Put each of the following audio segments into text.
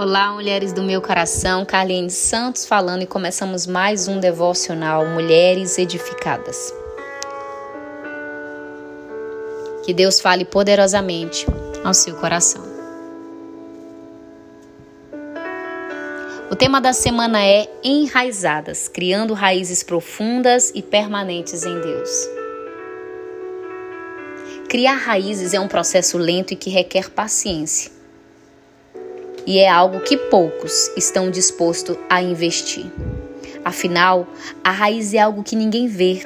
Olá, mulheres do meu coração, Carlinhos Santos falando e começamos mais um Devocional Mulheres Edificadas. Que Deus fale poderosamente ao seu coração. O tema da semana é Enraizadas, criando raízes profundas e permanentes em Deus. Criar raízes é um processo lento e que requer paciência. E é algo que poucos estão dispostos a investir. Afinal, a raiz é algo que ninguém vê,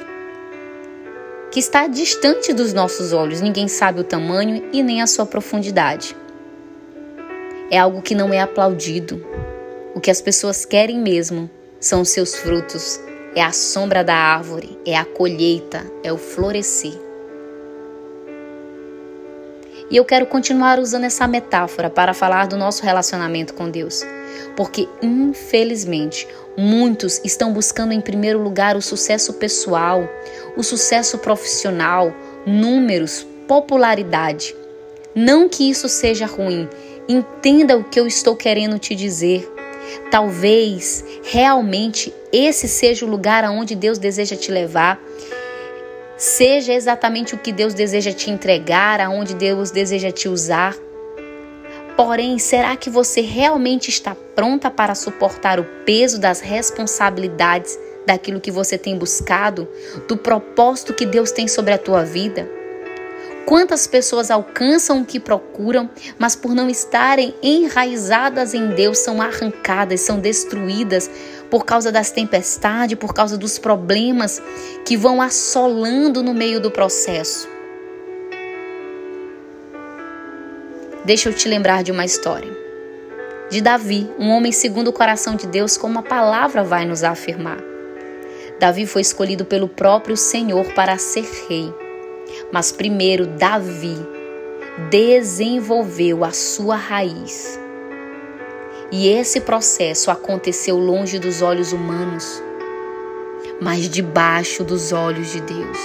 que está distante dos nossos olhos, ninguém sabe o tamanho e nem a sua profundidade. É algo que não é aplaudido. O que as pessoas querem mesmo são os seus frutos, é a sombra da árvore, é a colheita, é o florescer. E eu quero continuar usando essa metáfora para falar do nosso relacionamento com Deus. Porque, infelizmente, muitos estão buscando em primeiro lugar o sucesso pessoal, o sucesso profissional, números, popularidade. Não que isso seja ruim. Entenda o que eu estou querendo te dizer. Talvez, realmente, esse seja o lugar aonde Deus deseja te levar. Seja exatamente o que Deus deseja te entregar, aonde Deus deseja te usar. Porém, será que você realmente está pronta para suportar o peso das responsabilidades daquilo que você tem buscado, do propósito que Deus tem sobre a tua vida? Quantas pessoas alcançam o que procuram, mas por não estarem enraizadas em Deus, são arrancadas, são destruídas por causa das tempestades, por causa dos problemas que vão assolando no meio do processo. Deixa eu te lembrar de uma história. De Davi, um homem segundo o coração de Deus, como a palavra vai nos afirmar. Davi foi escolhido pelo próprio Senhor para ser rei. Mas primeiro Davi desenvolveu a sua raiz. E esse processo aconteceu longe dos olhos humanos, mas debaixo dos olhos de Deus.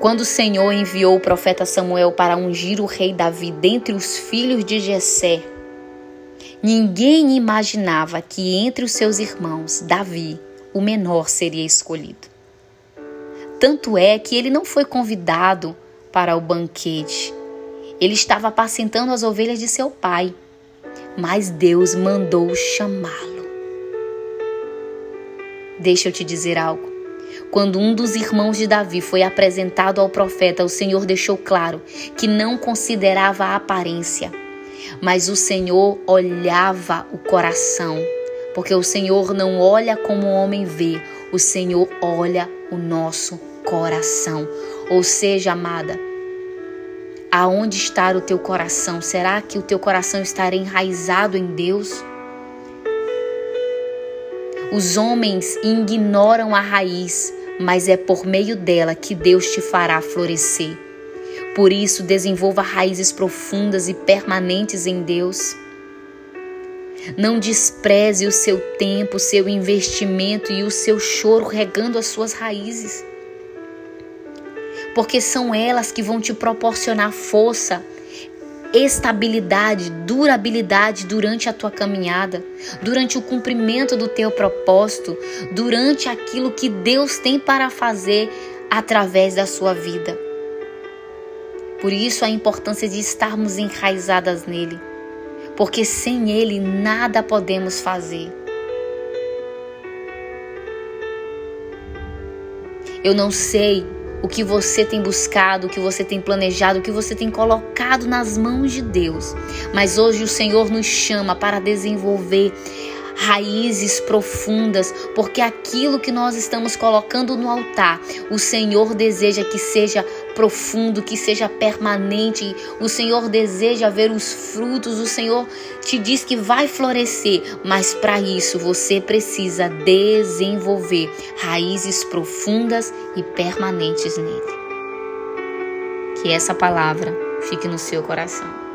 Quando o Senhor enviou o profeta Samuel para ungir o rei Davi dentre os filhos de Jessé, ninguém imaginava que entre os seus irmãos, Davi, o menor, seria escolhido. Tanto é que ele não foi convidado para o banquete. Ele estava apacentando as ovelhas de seu pai, mas Deus mandou chamá-lo. Deixa eu te dizer algo. Quando um dos irmãos de Davi foi apresentado ao profeta, o Senhor deixou claro que não considerava a aparência. Mas o Senhor olhava o coração, porque o Senhor não olha como o homem vê, o Senhor olha o nosso coração. Ou seja, amada, aonde está o teu coração? Será que o teu coração estará enraizado em Deus? Os homens ignoram a raiz, mas é por meio dela que Deus te fará florescer. Por isso, desenvolva raízes profundas e permanentes em Deus. Não despreze o seu tempo, o seu investimento e o seu choro regando as suas raízes. Porque são elas que vão te proporcionar força, estabilidade, durabilidade durante a tua caminhada, durante o cumprimento do teu propósito, durante aquilo que Deus tem para fazer através da sua vida. Por isso a importância de estarmos enraizadas nele, porque sem ele nada podemos fazer. Eu não sei o que você tem buscado, o que você tem planejado, o que você tem colocado nas mãos de Deus, mas hoje o Senhor nos chama para desenvolver raízes profundas, porque aquilo que nós estamos colocando no altar, o Senhor deseja que seja profundo, que seja permanente. O Senhor deseja ver os frutos, o Senhor te diz que vai florescer, mas para isso você precisa desenvolver raízes profundas e permanentes nele. Que essa palavra fique no seu coração.